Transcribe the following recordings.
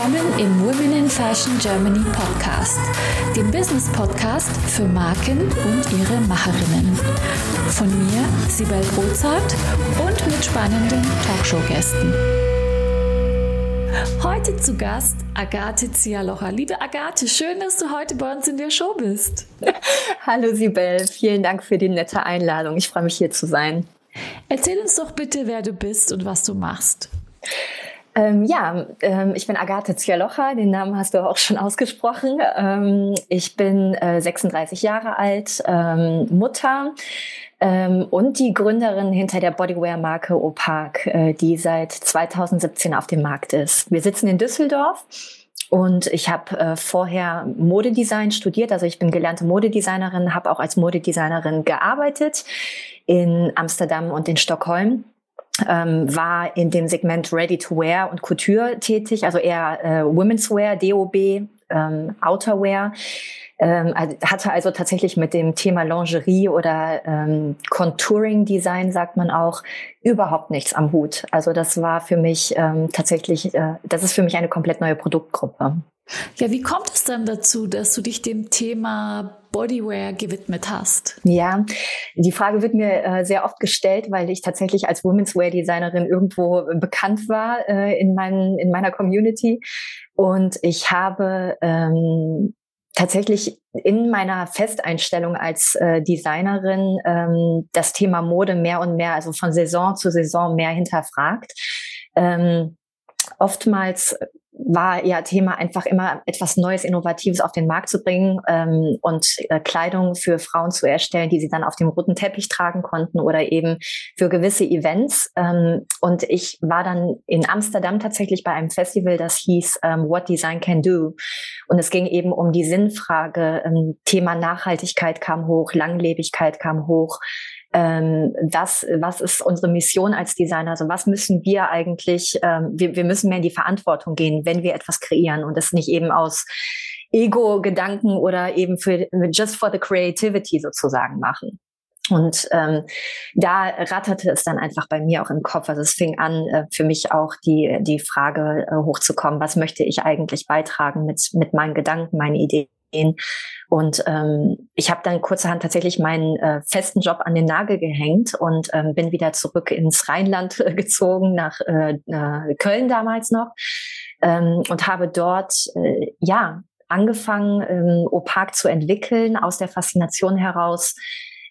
Willkommen im Women in Fashion Germany Podcast, dem Business-Podcast für Marken und ihre Macherinnen. Von mir, Sibel Brozat, und mit spannenden Talkshow-Gästen. Heute zu Gast Agathe Dzialocha. Liebe Agathe, schön, dass du heute bei uns in der Show bist. Hallo Sibel, vielen Dank für die nette Einladung. Ich freue mich, hier zu sein. Erzähl uns doch bitte, wer du bist und was du machst. Ich bin Agathe Dzialocha, den Namen hast du auch schon ausgesprochen. Ich bin 36 Jahre alt, Mutter und die Gründerin hinter der Bodywear-Marke Opaak, die seit 2017 auf dem Markt ist. Wir sitzen in Düsseldorf und ich habe vorher Modedesign studiert, also ich bin gelernte Modedesignerin, habe auch als Modedesignerin gearbeitet in Amsterdam und in Stockholm. War in dem Segment Ready-to-Wear und Couture tätig, also eher Women's Wear, DOB, Outerwear. Hatte also tatsächlich mit dem Thema Lingerie oder Contouring-Design, sagt man auch, überhaupt nichts am Hut. Also das war für mich das ist für mich eine komplett neue Produktgruppe. Ja, wie kommt es dann dazu, dass du dich dem Thema Bodywear gewidmet hast? Ja, die Frage wird mir sehr oft gestellt, weil ich tatsächlich als Women's Wear Designerin irgendwo bekannt war in meiner Community. Und ich habe tatsächlich in meiner Festeinstellung als Designerin das Thema Mode mehr und mehr, also von Saison zu Saison mehr hinterfragt. Oftmals war ja Thema einfach immer etwas Neues, Innovatives auf den Markt zu bringen und Kleidung für Frauen zu erstellen, die sie dann auf dem roten Teppich tragen konnten oder eben für gewisse Events. Und ich war dann in Amsterdam tatsächlich bei einem Festival, das hieß What Design Can Do. Und es ging eben um die Sinnfrage. Thema Nachhaltigkeit kam hoch, Langlebigkeit kam hoch. Was ist unsere Mission als Designer? Also was müssen wir eigentlich, wir müssen mehr in die Verantwortung gehen, wenn wir etwas kreieren und das nicht eben aus Ego-Gedanken oder eben für just for the creativity sozusagen machen. Und da ratterte es dann einfach bei mir auch im Kopf. Also es fing an, für mich auch die Frage hochzukommen, was möchte ich eigentlich beitragen mit meinen Gedanken, meinen Ideen? Und ich habe dann kurzerhand tatsächlich meinen festen Job an den Nagel gehängt und bin wieder zurück ins Rheinland gezogen, nach Köln damals noch, und habe dort angefangen, Opaak zu entwickeln, aus der Faszination heraus,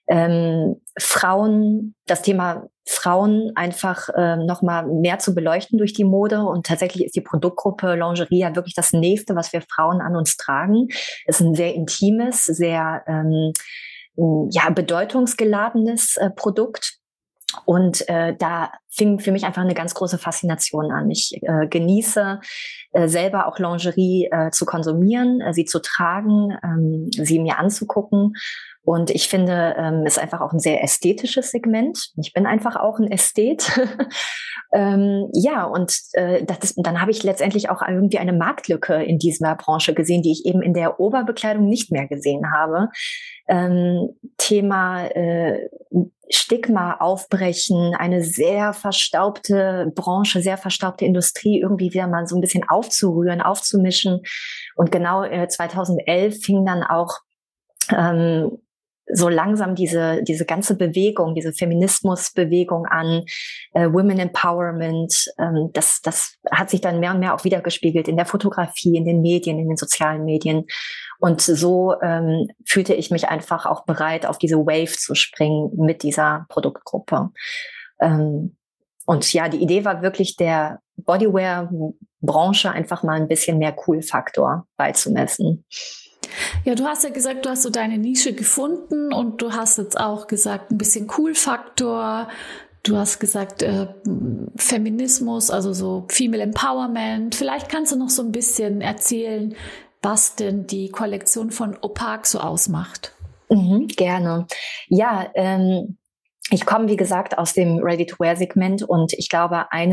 das Thema Frauen einfach nochmal mehr zu beleuchten durch die Mode. Und tatsächlich ist die Produktgruppe Lingerie ja wirklich das Nächste, was wir Frauen an uns tragen. Es ist ein sehr intimes, sehr bedeutungsgeladenes Produkt. Und da fing für mich einfach eine ganz große Faszination an. Ich genieße selber auch Lingerie zu konsumieren, sie zu tragen, sie mir anzugucken. Und ich finde, es ist einfach auch ein sehr ästhetisches Segment. Ich bin einfach auch ein Ästhet. Dann habe ich letztendlich auch irgendwie eine Marktlücke in dieser Branche gesehen, die ich eben in der Oberbekleidung nicht mehr gesehen habe. Thema Stigma aufbrechen, eine sehr verstaubte Branche, sehr verstaubte Industrie irgendwie wieder mal so ein bisschen aufzurühren, aufzumischen. Und genau 2011 fing dann auch so langsam diese ganze Bewegung, diese Feminismusbewegung an, Women Empowerment, das hat sich dann mehr und mehr auch wiedergespiegelt in der Fotografie, in den Medien, in den sozialen Medien. Und so fühlte ich mich einfach auch bereit, auf diese Wave zu springen mit dieser Produktgruppe. Und ja, die Idee war wirklich, der Bodywear-Branche einfach mal ein bisschen mehr Cool-Faktor beizumessen. Ja, du hast ja gesagt, du hast so deine Nische gefunden und du hast jetzt auch gesagt, ein bisschen Cool-Faktor. Du hast gesagt, Feminismus, also so Female Empowerment. Vielleicht kannst du noch so ein bisschen erzählen, was denn die Kollektion von Opaak so ausmacht. Mhm, gerne. Ja, ich komme, wie gesagt, aus dem Ready-to-Wear-Segment und ich glaube, ein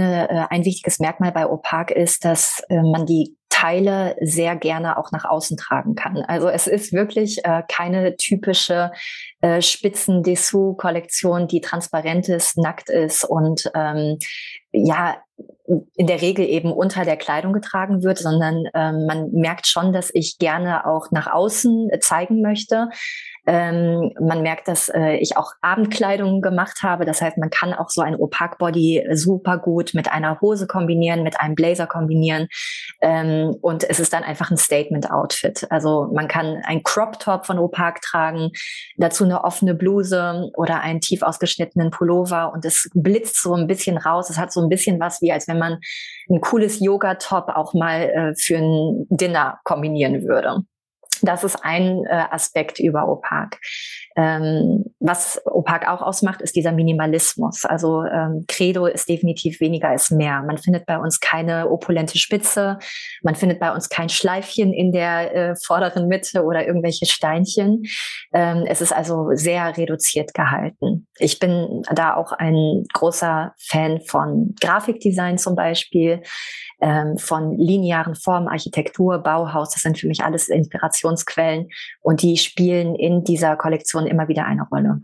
wichtiges Merkmal bei Opaak ist, dass man die Teile sehr gerne auch nach außen tragen kann. Also es ist wirklich keine typische Spitzen-Dessous-Kollektion, die transparent ist, nackt ist und ja in der Regel eben unter der Kleidung getragen wird, sondern man merkt schon, dass ich gerne auch nach außen zeigen möchte. Man merkt, dass ich auch Abendkleidung gemacht habe. Das heißt, man kann auch so ein Opaak-Body super gut mit einer Hose kombinieren, mit einem Blazer kombinieren. Und es ist dann einfach ein Statement-Outfit. Also man kann ein Crop-Top von Opaak tragen, dazu eine offene Bluse oder einen tief ausgeschnittenen Pullover. Und es blitzt so ein bisschen raus. Es hat so ein bisschen was, wie als wenn man ein cooles Yoga-Top auch mal für ein Dinner kombinieren würde. Das ist ein Aspekt über Opaak. Was Opaak auch ausmacht, ist dieser Minimalismus. Also Credo ist definitiv weniger ist mehr. Man findet bei uns keine opulente Spitze, man findet bei uns kein Schleifchen in der vorderen Mitte oder irgendwelche Steinchen. Es ist also sehr reduziert gehalten. Ich bin da auch ein großer Fan von Grafikdesign zum Beispiel, von linearen Formen, Architektur, Bauhaus. Das sind für mich alles Inspirationsquellen und die spielen in dieser Kollektion immer wieder eine Rolle.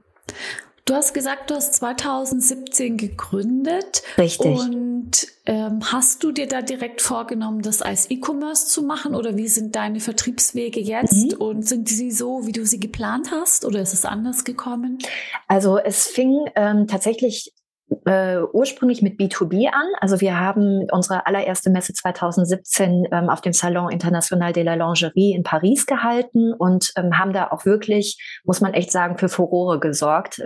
Du hast gesagt, du hast 2017 gegründet. Richtig. Und hast du dir da direkt vorgenommen, das als E-Commerce zu machen oder wie sind deine Vertriebswege jetzt und sind sie so, wie du sie geplant hast oder ist es anders gekommen? Also es fing tatsächlich ursprünglich mit B2B an. Also wir haben unsere allererste Messe 2017 auf dem Salon International de la Lingerie in Paris gehalten und haben da auch wirklich, muss man echt sagen, für Furore gesorgt.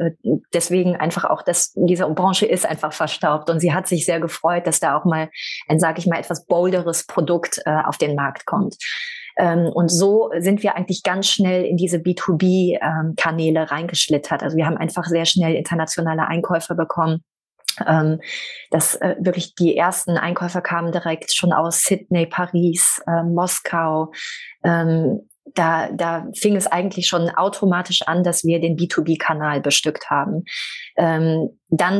Deswegen einfach auch, dass diese Branche ist einfach verstaubt und sie hat sich sehr gefreut, dass da auch mal ein, sage ich mal, etwas bolderes Produkt auf den Markt kommt. Und so sind wir eigentlich ganz schnell in diese B2B-Kanäle reingeschlittert. Also wir haben einfach sehr schnell internationale Einkäufe bekommen. Dass wirklich die ersten Einkäufer kamen direkt schon aus Sydney, Paris, Moskau. Da fing es eigentlich schon automatisch an, dass wir den B2B-Kanal bestückt haben. Dann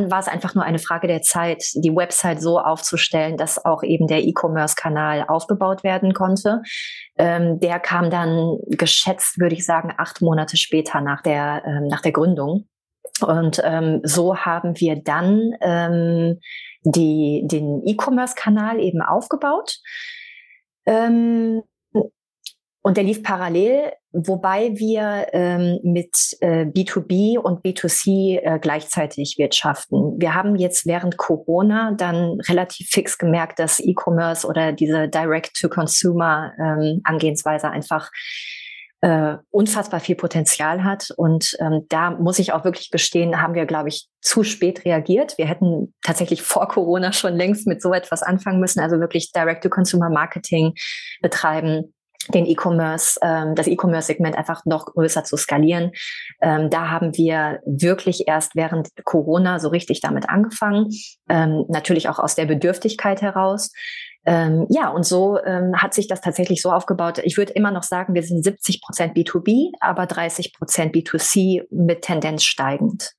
war es einfach nur eine Frage der Zeit, die Website so aufzustellen, dass auch eben der E-Commerce-Kanal aufgebaut werden konnte. Der kam dann geschätzt, würde ich sagen, 8 Monate später nach der Gründung. Und so haben wir dann den E-Commerce-Kanal eben aufgebaut. Und der lief parallel, wobei wir mit B2B und B2C gleichzeitig wirtschaften. Wir haben jetzt während Corona dann relativ fix gemerkt, dass E-Commerce oder diese Direct-to-Consumer-Angehensweise einfach unfassbar viel Potenzial hat. Und da muss ich auch wirklich gestehen, haben wir, glaube ich, zu spät reagiert. Wir hätten tatsächlich vor Corona schon längst mit so etwas anfangen müssen, also wirklich Direct-to-Consumer-Marketing betreiben, den E-Commerce, das E-Commerce-Segment einfach noch größer zu skalieren. Da haben wir wirklich erst während Corona so richtig damit angefangen. Natürlich auch aus der Bedürftigkeit heraus. Ja, und so hat sich das tatsächlich so aufgebaut. Ich würde immer noch sagen, wir sind 70% B2B, aber 30% B2C mit Tendenz steigend.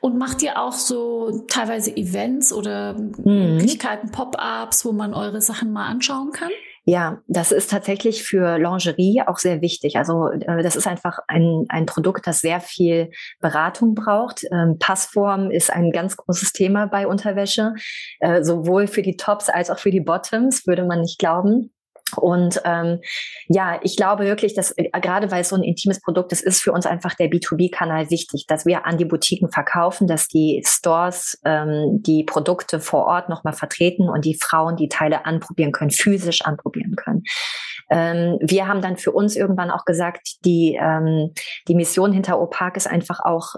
Und macht ihr auch so teilweise Events oder Möglichkeiten, Pop-ups, wo man eure Sachen mal anschauen kann? Ja, das ist tatsächlich für Lingerie auch sehr wichtig. Also das ist einfach ein Produkt, das sehr viel Beratung braucht. Passform ist ein ganz großes Thema bei Unterwäsche, sowohl für die Tops als auch für die Bottoms, würde man nicht glauben. Und ja, ich glaube wirklich, dass gerade weil es so ein intimes Produkt ist, ist für uns einfach der B2B-Kanal wichtig, dass wir an die Boutiquen verkaufen, dass die Stores die Produkte vor Ort nochmal vertreten und die Frauen die Teile anprobieren können, physisch anprobieren können. Wir haben dann für uns irgendwann auch gesagt, die Mission hinter Opaak ist einfach auch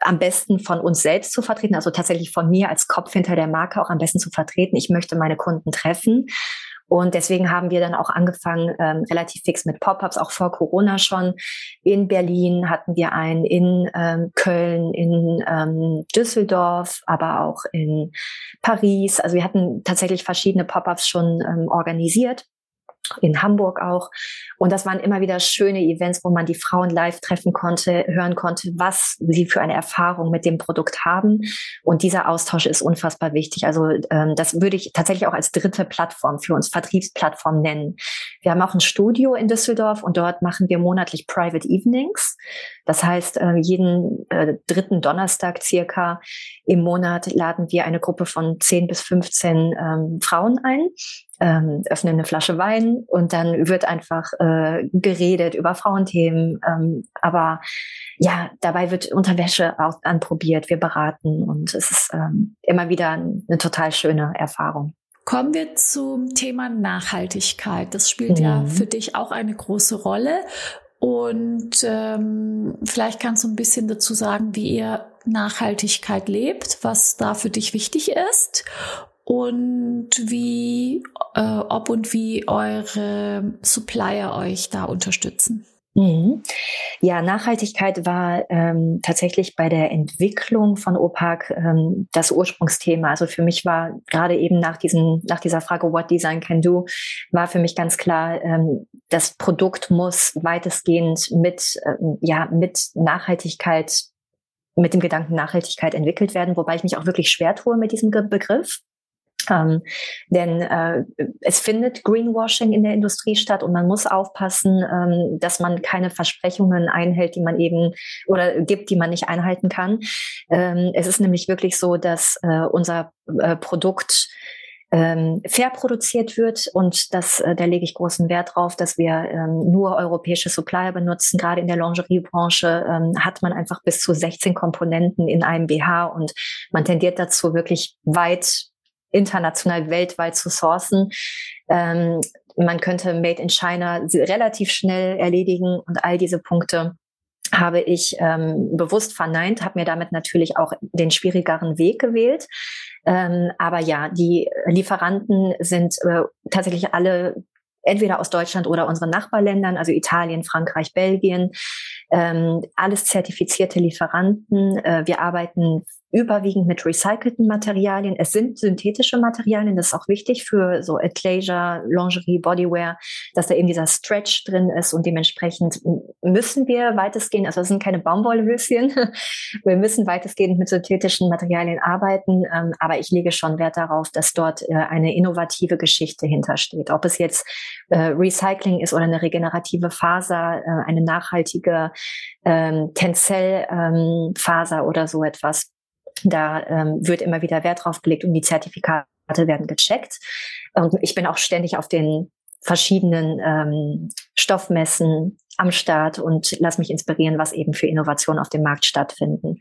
am besten von uns selbst zu vertreten, also tatsächlich von mir als Kopf hinter der Marke auch am besten zu vertreten. Ich möchte meine Kunden treffen. Und deswegen haben wir dann auch angefangen, relativ fix mit Pop-ups, auch vor Corona schon. In Berlin hatten wir einen, in Köln, in Düsseldorf, aber auch in Paris. Also wir hatten tatsächlich verschiedene Pop-ups schon organisiert. in Hamburg auch. Und das waren immer wieder schöne Events, wo man die Frauen live treffen konnte, hören konnte, was sie für eine Erfahrung mit dem Produkt haben. Und dieser Austausch ist unfassbar wichtig. Also das würde ich tatsächlich auch als dritte Plattform für uns, Vertriebsplattform, nennen. Wir haben auch ein Studio in Düsseldorf und dort machen wir monatlich Private Evenings. Das heißt, jeden dritten Donnerstag circa im Monat laden wir eine Gruppe von 10 bis 15 Frauen ein, öffnen eine Flasche Wein und dann wird einfach geredet über Frauenthemen. Aber ja, dabei wird Unterwäsche auch anprobiert, wir beraten und es ist immer wieder eine total schöne Erfahrung. Kommen wir zum Thema Nachhaltigkeit. Das spielt ja für dich auch eine große Rolle. Und vielleicht kannst du ein bisschen dazu sagen, wie ihr Nachhaltigkeit lebt, was da für dich wichtig ist und wie, ob und wie eure Supplier euch da unterstützen. Ja, Nachhaltigkeit war tatsächlich bei der Entwicklung von Opaak das Ursprungsthema. Also für mich war gerade eben nach dieser Frage What Design Can Do, war für mich ganz klar, das Produkt muss weitestgehend mit Nachhaltigkeit, mit dem Gedanken Nachhaltigkeit entwickelt werden, wobei ich mich auch wirklich schwer tue mit diesem Begriff. Denn es findet Greenwashing in der Industrie statt und man muss aufpassen, dass man keine Versprechungen einhält, die man eben oder gibt, die man nicht einhalten kann. Es ist nämlich wirklich so, dass unser Produkt fair produziert wird und da lege ich großen Wert drauf, dass wir nur europäische Supplier benutzen. Gerade in der Lingeriebranche hat man einfach bis zu 16 Komponenten in einem BH und man tendiert dazu, wirklich weit international, weltweit zu sourcen. Man könnte Made in China relativ schnell erledigen und all diese Punkte habe ich bewusst verneint, habe mir damit natürlich auch den schwierigeren Weg gewählt. Aber ja, die Lieferanten sind tatsächlich alle entweder aus Deutschland oder unseren Nachbarländern, also Italien, Frankreich, Belgien, alles zertifizierte Lieferanten. Wir arbeiten überwiegend mit recycelten Materialien. Es sind synthetische Materialien, das ist auch wichtig für so Athleisure, Lingerie, Bodywear, dass da eben dieser Stretch drin ist und dementsprechend müssen wir weitestgehend, also das sind keine Baumwollhöschen, wir müssen weitestgehend mit synthetischen Materialien arbeiten, aber ich lege schon Wert darauf, dass dort eine innovative Geschichte hintersteht. Ob es jetzt Recycling ist oder eine regenerative Faser, eine nachhaltige Tencel Faser oder so etwas. Da wird immer wieder Wert drauf gelegt und die Zertifikate werden gecheckt. Und ich bin auch ständig auf den verschiedenen Stoffmessen am Start und lass mich inspirieren, was eben für Innovationen auf dem Markt stattfinden.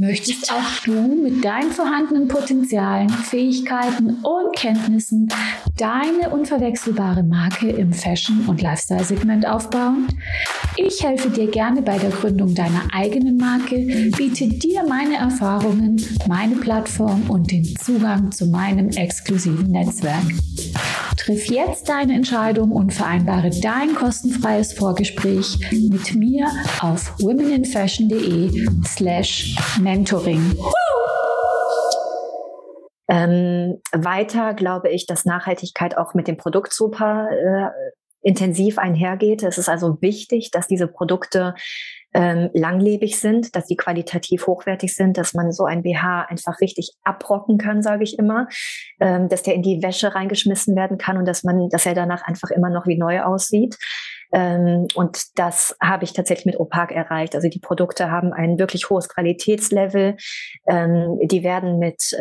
Möchtest auch du mit deinen vorhandenen Potenzialen, Fähigkeiten und Kenntnissen deine unverwechselbare Marke im Fashion- und Lifestyle-Segment aufbauen? Ich helfe dir gerne bei der Gründung deiner eigenen Marke, biete dir meine Erfahrungen, meine Plattform und den Zugang zu meinem exklusiven Netzwerk. Triff jetzt deine Entscheidung und vereinbare dein kostenfreies Vorgespräch mit mir auf womeninfashion.de/Mentoring. Weiter glaube ich, dass Nachhaltigkeit auch mit dem Produkt super intensiv einhergeht. Es ist also wichtig, dass diese Produkte langlebig sind, dass die qualitativ hochwertig sind, dass man so ein BH einfach richtig abrocken kann, sage ich immer, dass der in die Wäsche reingeschmissen werden kann und dass er danach einfach immer noch wie neu aussieht. Und das habe ich tatsächlich mit Opaak erreicht. Also die Produkte haben ein wirklich hohes Qualitätslevel. Die werden mit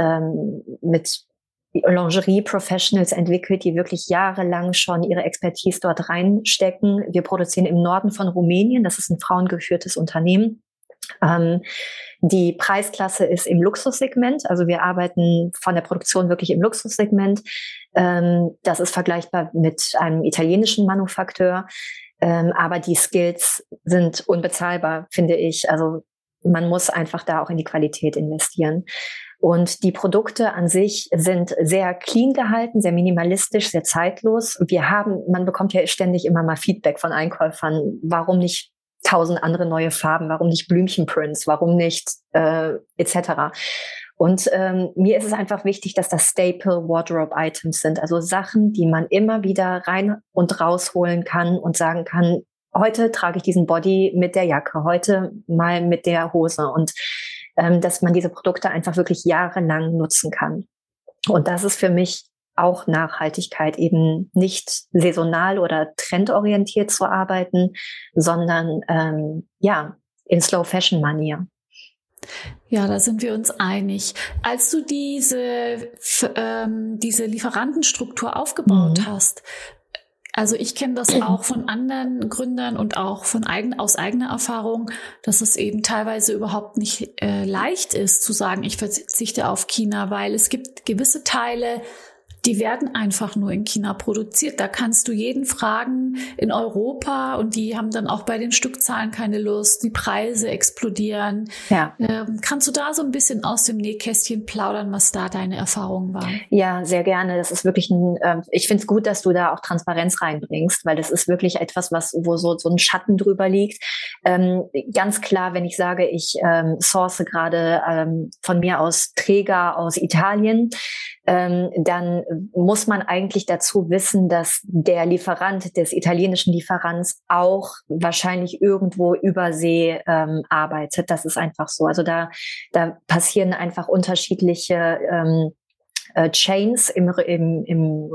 Lingerie-Professionals entwickelt, die wirklich jahrelang schon ihre Expertise dort reinstecken. Wir produzieren im Norden von Rumänien, das ist ein frauengeführtes Unternehmen. Die Preisklasse ist im Luxussegment, also wir arbeiten von der Produktion wirklich im Luxussegment. Das ist vergleichbar mit einem italienischen Manufakteur, aber die Skills sind unbezahlbar, finde ich. Also man muss einfach da auch in die Qualität investieren. Und die Produkte an sich sind sehr clean gehalten, sehr minimalistisch, sehr zeitlos. Man bekommt ja ständig immer mal Feedback von Einkäufern, warum nicht 1000 andere neue Farben, warum nicht Blümchenprints, warum nicht etc. Und mir ist es einfach wichtig, dass das Staple Wardrobe Items sind, also Sachen, die man immer wieder rein und rausholen kann und sagen kann, heute trage ich diesen Body mit der Jacke, heute mal mit der Hose, und dass man diese Produkte einfach wirklich jahrelang nutzen kann. Und das ist für mich auch Nachhaltigkeit, eben nicht saisonal oder trendorientiert zu arbeiten, sondern in Slow-Fashion-Manier. Ja, da sind wir uns einig. Als du diese Lieferantenstruktur aufgebaut hast, also ich kenne das auch von anderen Gründern und auch aus eigener Erfahrung, dass es eben teilweise überhaupt nicht leicht ist zu sagen, ich verzichte auf China, weil es gibt gewisse Teile, die werden einfach nur in China produziert. Da kannst du jeden fragen in Europa, und die haben dann auch bei den Stückzahlen keine Lust. Die Preise explodieren. Ja. Kannst du da so ein bisschen aus dem Nähkästchen plaudern, was da deine Erfahrungen waren? Ja, sehr gerne. Das ist wirklich ich finde es gut, dass du da auch Transparenz reinbringst, weil das ist wirklich etwas, wo so ein Schatten drüber liegt. Ganz klar, wenn ich sage, ich source gerade von mir aus Träger aus Italien, dann muss man eigentlich dazu wissen, dass der Lieferant des italienischen Lieferants auch wahrscheinlich irgendwo übersee arbeitet. Das ist einfach so. Also da passieren einfach unterschiedliche Chains im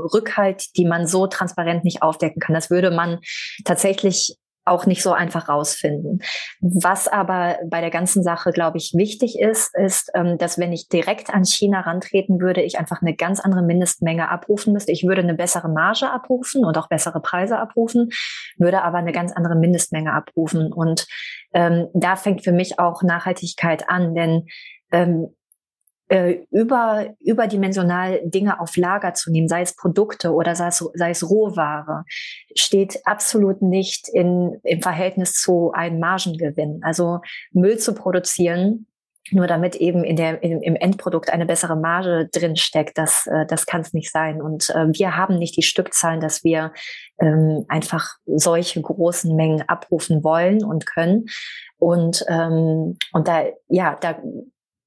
Rückhalt, die man so transparent nicht aufdecken kann. Das würde man tatsächlich auch nicht so einfach rausfinden. Was aber bei der ganzen Sache, glaube ich, wichtig ist, dass wenn ich direkt an China rantreten würde, ich einfach eine ganz andere Mindestmenge abrufen müsste. Ich würde eine bessere Marge abrufen und auch bessere Preise abrufen, würde aber eine ganz andere Mindestmenge abrufen. Und da fängt für mich auch Nachhaltigkeit an, denn überdimensional Dinge auf Lager zu nehmen, sei es Produkte oder sei es Rohware, steht absolut nicht im Verhältnis zu einem Margengewinn. Also Müll zu produzieren, nur damit eben im Endprodukt eine bessere Marge drinsteckt, das kann es nicht sein. Und wir haben nicht die Stückzahlen, dass wir einfach solche großen Mengen abrufen wollen und können. Und da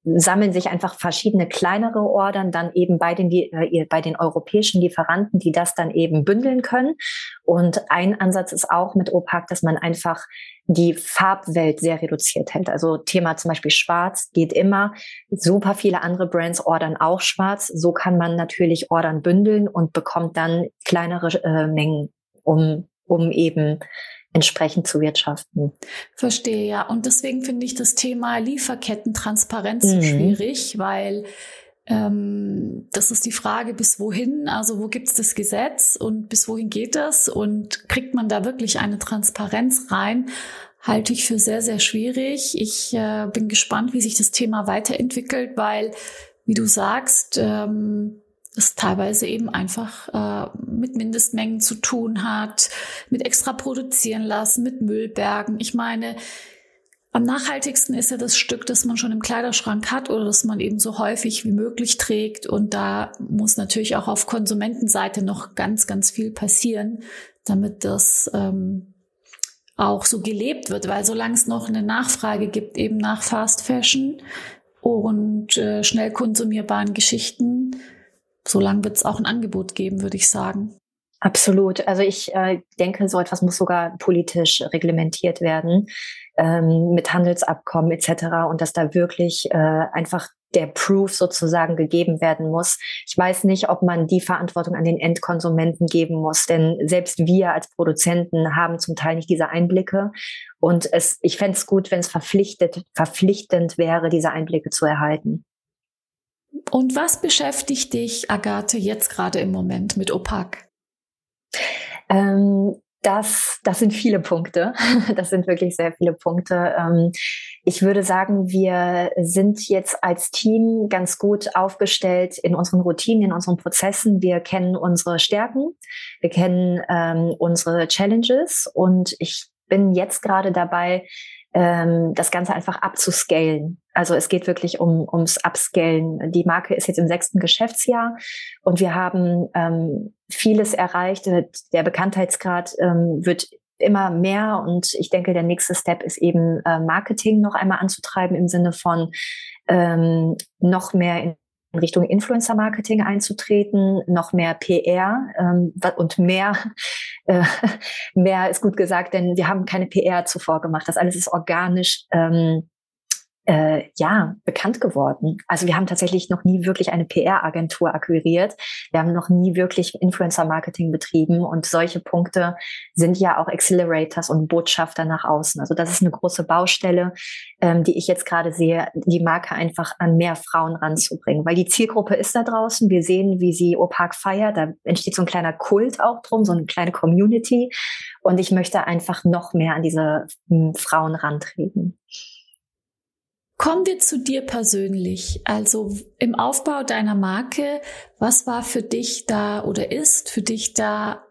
sammeln sich einfach verschiedene kleinere Ordern dann eben bei den europäischen Lieferanten, die das dann eben bündeln können. Und ein Ansatz ist auch mit Opaak, dass man einfach die Farbwelt sehr reduziert hält. Also Thema zum Beispiel Schwarz geht immer. Super viele andere Brands ordern auch Schwarz. So kann man natürlich Ordern bündeln und bekommt dann kleinere Mengen, um eben entsprechend zu wirtschaften. Verstehe, ja. Und deswegen finde ich das Thema Lieferkettentransparenz so schwierig, weil das ist die Frage, bis wohin, also wo gibt es das Gesetz und bis wohin geht das und kriegt man da wirklich eine Transparenz rein, halte ich für sehr, sehr schwierig. Ich bin gespannt, wie sich das Thema weiterentwickelt, weil, wie du sagst, das teilweise eben einfach mit Mindestmengen zu tun hat, mit extra produzieren lassen, mit Müllbergen. Ich meine, am nachhaltigsten ist ja das Stück, das man schon im Kleiderschrank hat oder das man eben so häufig wie möglich trägt. Und da muss natürlich auch auf Konsumentenseite noch ganz, ganz viel passieren, damit das auch so gelebt wird. Weil solange es noch eine Nachfrage gibt, eben nach Fast Fashion und schnell konsumierbaren Geschichten, solange wird es auch ein Angebot geben, würde ich sagen. Absolut. Also ich denke, so etwas muss sogar politisch reglementiert werden, mit Handelsabkommen etc. und dass da wirklich einfach der Proof sozusagen gegeben werden muss. Ich weiß nicht, ob man die Verantwortung an den Endkonsumenten geben muss, denn selbst wir als Produzenten haben zum Teil nicht diese Einblicke. Und ich fände es gut, wenn es verpflichtend wäre, diese Einblicke zu erhalten. Und was beschäftigt dich, Agathe, jetzt gerade im Moment mit Opaak? Das sind viele Punkte. Das sind wirklich sehr viele Punkte. Ich würde sagen, wir sind jetzt als Team ganz gut aufgestellt in unseren Routinen, in unseren Prozessen. Wir kennen unsere Stärken, wir kennen unsere Challenges, und ich bin jetzt gerade dabei, das Ganze einfach abzuscalen. Also es geht wirklich ums Upscalen. Die Marke ist jetzt im 6. Geschäftsjahr und wir haben vieles erreicht. Der Bekanntheitsgrad wird immer mehr. Und ich denke, der nächste Step ist eben Marketing noch einmal anzutreiben im Sinne von noch mehr in Richtung Influencer-Marketing einzutreten, noch mehr PR und mehr ist gut gesagt, denn wir haben keine PR zuvor gemacht. Das alles ist organisch bekannt geworden. Also wir haben tatsächlich noch nie wirklich eine PR-Agentur akquiriert. Wir haben noch nie wirklich Influencer-Marketing betrieben und solche Punkte sind ja auch Accelerators und Botschafter nach außen. Also das ist eine große Baustelle, die ich jetzt gerade sehe, die Marke einfach an mehr Frauen ranzubringen, weil die Zielgruppe ist da draußen. Wir sehen, wie sie Opaak feiert. Da entsteht so ein kleiner Kult auch drum, so eine kleine Community und ich möchte einfach noch mehr an diese Frauen rantreten. Kommen wir zu dir persönlich, also im Aufbau deiner Marke, was war für dich da oder ist für dich da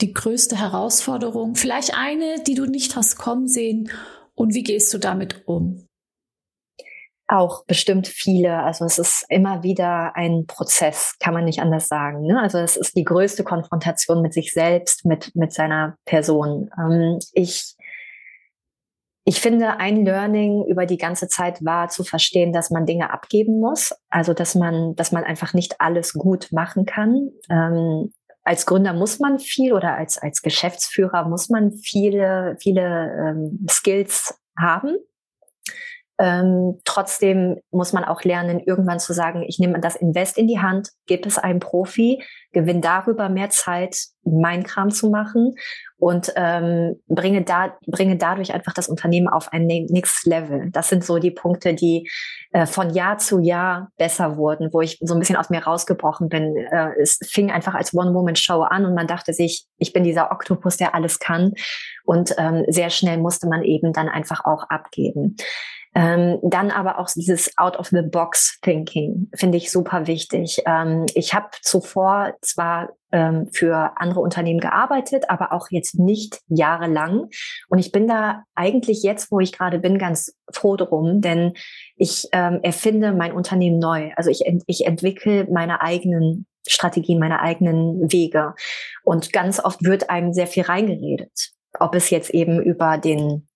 die größte Herausforderung? Vielleicht eine, die du nicht hast kommen sehen und wie gehst du damit um? Auch bestimmt viele. Also es ist immer wieder ein Prozess, kann man nicht anders sagen, ne? Also es ist die größte Konfrontation mit sich selbst, mit seiner Person. Ich finde, ein Learning über die ganze Zeit war zu verstehen, dass man Dinge abgeben muss. Also, dass man einfach nicht alles gut machen kann. Als Gründer muss man viel oder als Geschäftsführer muss man viele Skills haben. Trotzdem muss man auch lernen, irgendwann zu sagen, ich nehme das Invest in die Hand, gebe es einem Profi, gewinne darüber mehr Zeit, mein Kram zu machen und bringe dadurch einfach das Unternehmen auf ein nächstes Level. Das sind so die Punkte, die von Jahr zu Jahr besser wurden, wo ich so ein bisschen aus mir rausgebrochen bin. Es fing einfach als One-Woman-Show an und man dachte sich, ich bin dieser Oktopus, der alles kann und sehr schnell musste man eben dann einfach auch abgeben. Dann aber auch dieses Out-of-the-Box-Thinking finde ich super wichtig. Ich habe zuvor zwar für andere Unternehmen gearbeitet, aber auch jetzt nicht jahrelang. Und ich bin da eigentlich jetzt, wo ich gerade bin, ganz froh drum, denn ich erfinde mein Unternehmen neu. Also ich entwickle meine eigenen Strategien, meine eigenen Wege. Und ganz oft wird einem sehr viel reingeredet, ob es jetzt eben über den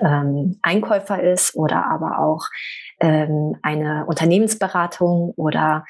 Einkäufer ist oder aber auch eine Unternehmensberatung oder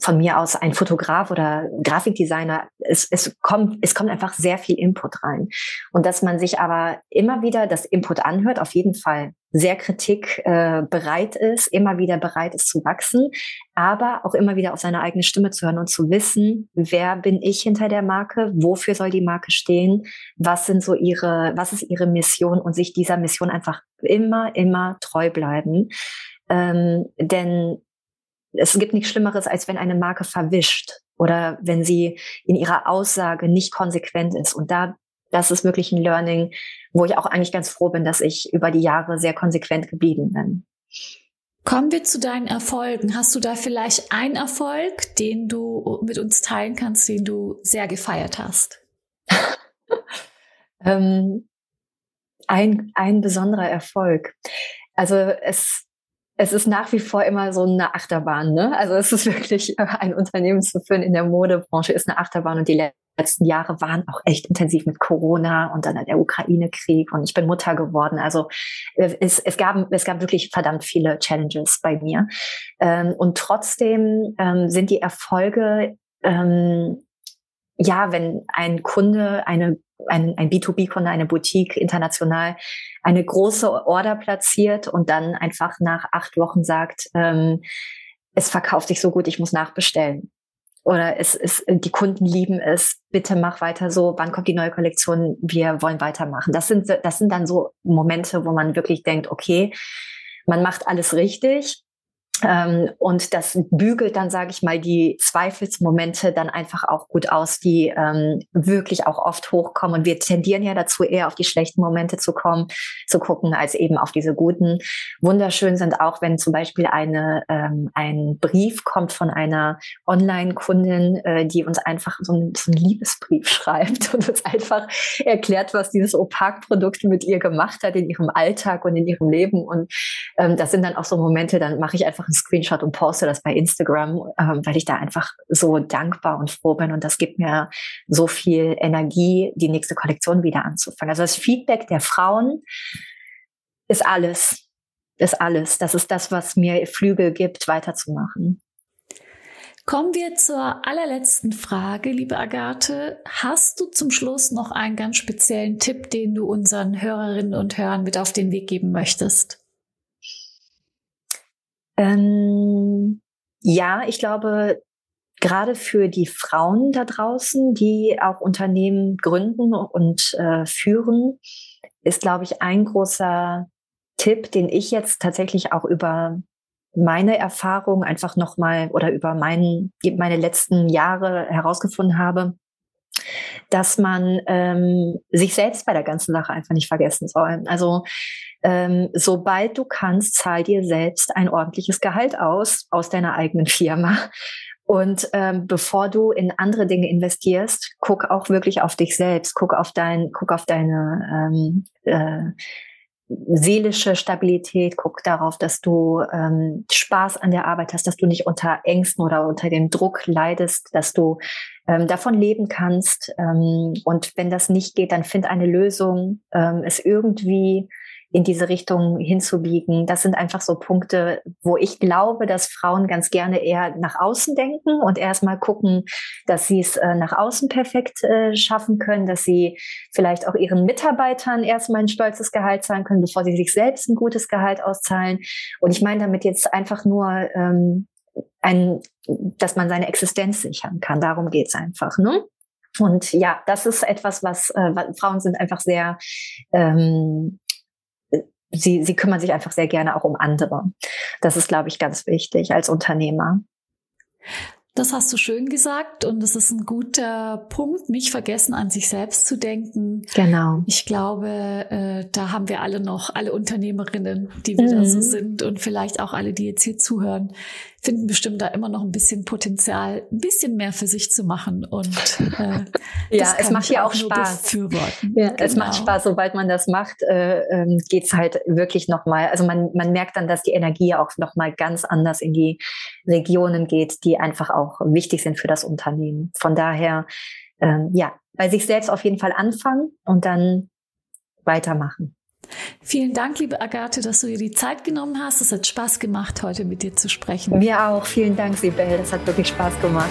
von mir aus ein Fotograf oder Grafikdesigner. Es kommt einfach sehr viel Input rein. Und dass man sich aber immer wieder das Input anhört, auf jeden Fall sehr kritikbereit ist, immer wieder bereit ist zu wachsen, aber auch immer wieder auf seine eigene Stimme zu hören und zu wissen, wer bin ich hinter der Marke, wofür soll die Marke stehen, was ist ihre Mission und sich dieser Mission einfach immer treu bleiben. Denn es gibt nichts Schlimmeres, als wenn eine Marke verwischt oder wenn sie in ihrer Aussage nicht konsequent ist. Und das ist wirklich ein Learning, wo ich auch eigentlich ganz froh bin, dass ich über die Jahre sehr konsequent geblieben bin. Kommen wir zu deinen Erfolgen. Hast du da vielleicht einen Erfolg, den du mit uns teilen kannst, den du sehr gefeiert hast? Ein besonderer Erfolg. Also es ist nach wie vor immer so eine Achterbahn, ne? Also es ist wirklich, ein Unternehmen zu führen in der Modebranche ist eine Achterbahn und die letzten Jahre waren auch echt intensiv mit Corona und dann der Ukraine-Krieg und ich bin Mutter geworden. Also es gab wirklich verdammt viele Challenges bei mir. Und trotzdem sind die Erfolge, wenn ein Kunde, ein B2B-Kunde, eine Boutique international, eine große Order platziert und dann einfach nach 8 Wochen sagt, es verkauft sich so gut, ich muss nachbestellen. Oder die Kunden lieben es, bitte mach weiter so, wann kommt die neue Kollektion, wir wollen weitermachen. Das sind dann so Momente, wo man wirklich denkt, okay, man macht alles richtig. Und das bügelt dann, sage ich mal, die Zweifelsmomente dann einfach auch gut aus, die wirklich auch oft hochkommen. Und wir tendieren ja dazu, eher auf die schlechten Momente zu gucken, als eben auf diese guten. Wunderschön sind auch, wenn zum Beispiel ein Brief kommt von einer Online-Kundin, die uns einfach so einen Liebesbrief schreibt und uns einfach erklärt, was dieses Opaak-Produkt mit ihr gemacht hat in ihrem Alltag und in ihrem Leben. Und das sind dann auch so Momente, dann mache ich einfach einen Screenshot und poste das bei Instagram, weil ich da einfach so dankbar und froh bin. Und das gibt mir so viel Energie, die nächste Kollektion wieder anzufangen. Also das Feedback der Frauen ist alles. Ist alles. Das ist das, was mir Flügel gibt, weiterzumachen. Kommen wir zur allerletzten Frage, liebe Agathe. Hast du zum Schluss noch einen ganz speziellen Tipp, den du unseren Hörerinnen und Hörern mit auf den Weg geben möchtest? Ja, ich glaube, gerade für die Frauen da draußen, die auch Unternehmen gründen und führen, ist, glaube ich, ein großer Tipp, den ich jetzt tatsächlich auch über meine Erfahrung einfach nochmal oder über meine letzten Jahre herausgefunden habe, dass man sich selbst bei der ganzen Sache einfach nicht vergessen soll. Also sobald du kannst, zahl dir selbst ein ordentliches Gehalt aus deiner eigenen Firma. Und bevor du in andere Dinge investierst, guck auch wirklich auf dich selbst, guck auf deine seelische Stabilität, guck darauf, dass du Spaß an der Arbeit hast, dass du nicht unter Ängsten oder unter dem Druck leidest, dass du davon leben kannst. Und wenn das nicht geht, dann find eine Lösung, es irgendwie in diese Richtung hinzubiegen. Das sind einfach so Punkte, wo ich glaube, dass Frauen ganz gerne eher nach außen denken und erstmal gucken, dass sie es nach außen perfekt schaffen können, dass sie vielleicht auch ihren Mitarbeitern erstmal ein stolzes Gehalt zahlen können, bevor sie sich selbst ein gutes Gehalt auszahlen. Und ich meine damit jetzt einfach nur, dass man seine Existenz sichern kann. Darum geht's einfach, ne? Und ja, das ist etwas, was Frauen sind einfach sehr... Sie kümmern sich einfach sehr gerne auch um andere. Das ist, glaube ich, ganz wichtig als Unternehmer. Das hast du schön gesagt und das ist ein guter Punkt, nicht vergessen, an sich selbst zu denken. Genau. Ich glaube, da haben wir alle Unternehmerinnen, die wir da so sind und vielleicht auch alle, die jetzt hier zuhören, finden bestimmt da immer noch ein bisschen Potenzial, ein bisschen mehr für sich zu machen. Und ja, es macht ja auch Spaß. Ja, es macht Spaß, sobald man das macht, geht's halt wirklich nochmal. Also man merkt dann, dass die Energie auch nochmal ganz anders in die Regionen geht, die einfach auch wichtig sind für das Unternehmen. Von daher, ja, bei sich selbst auf jeden Fall anfangen und dann weitermachen. Vielen Dank, liebe Agathe, dass du dir die Zeit genommen hast. Es hat Spaß gemacht, heute mit dir zu sprechen. Mir auch. Vielen Dank, Sibel. Das hat wirklich Spaß gemacht.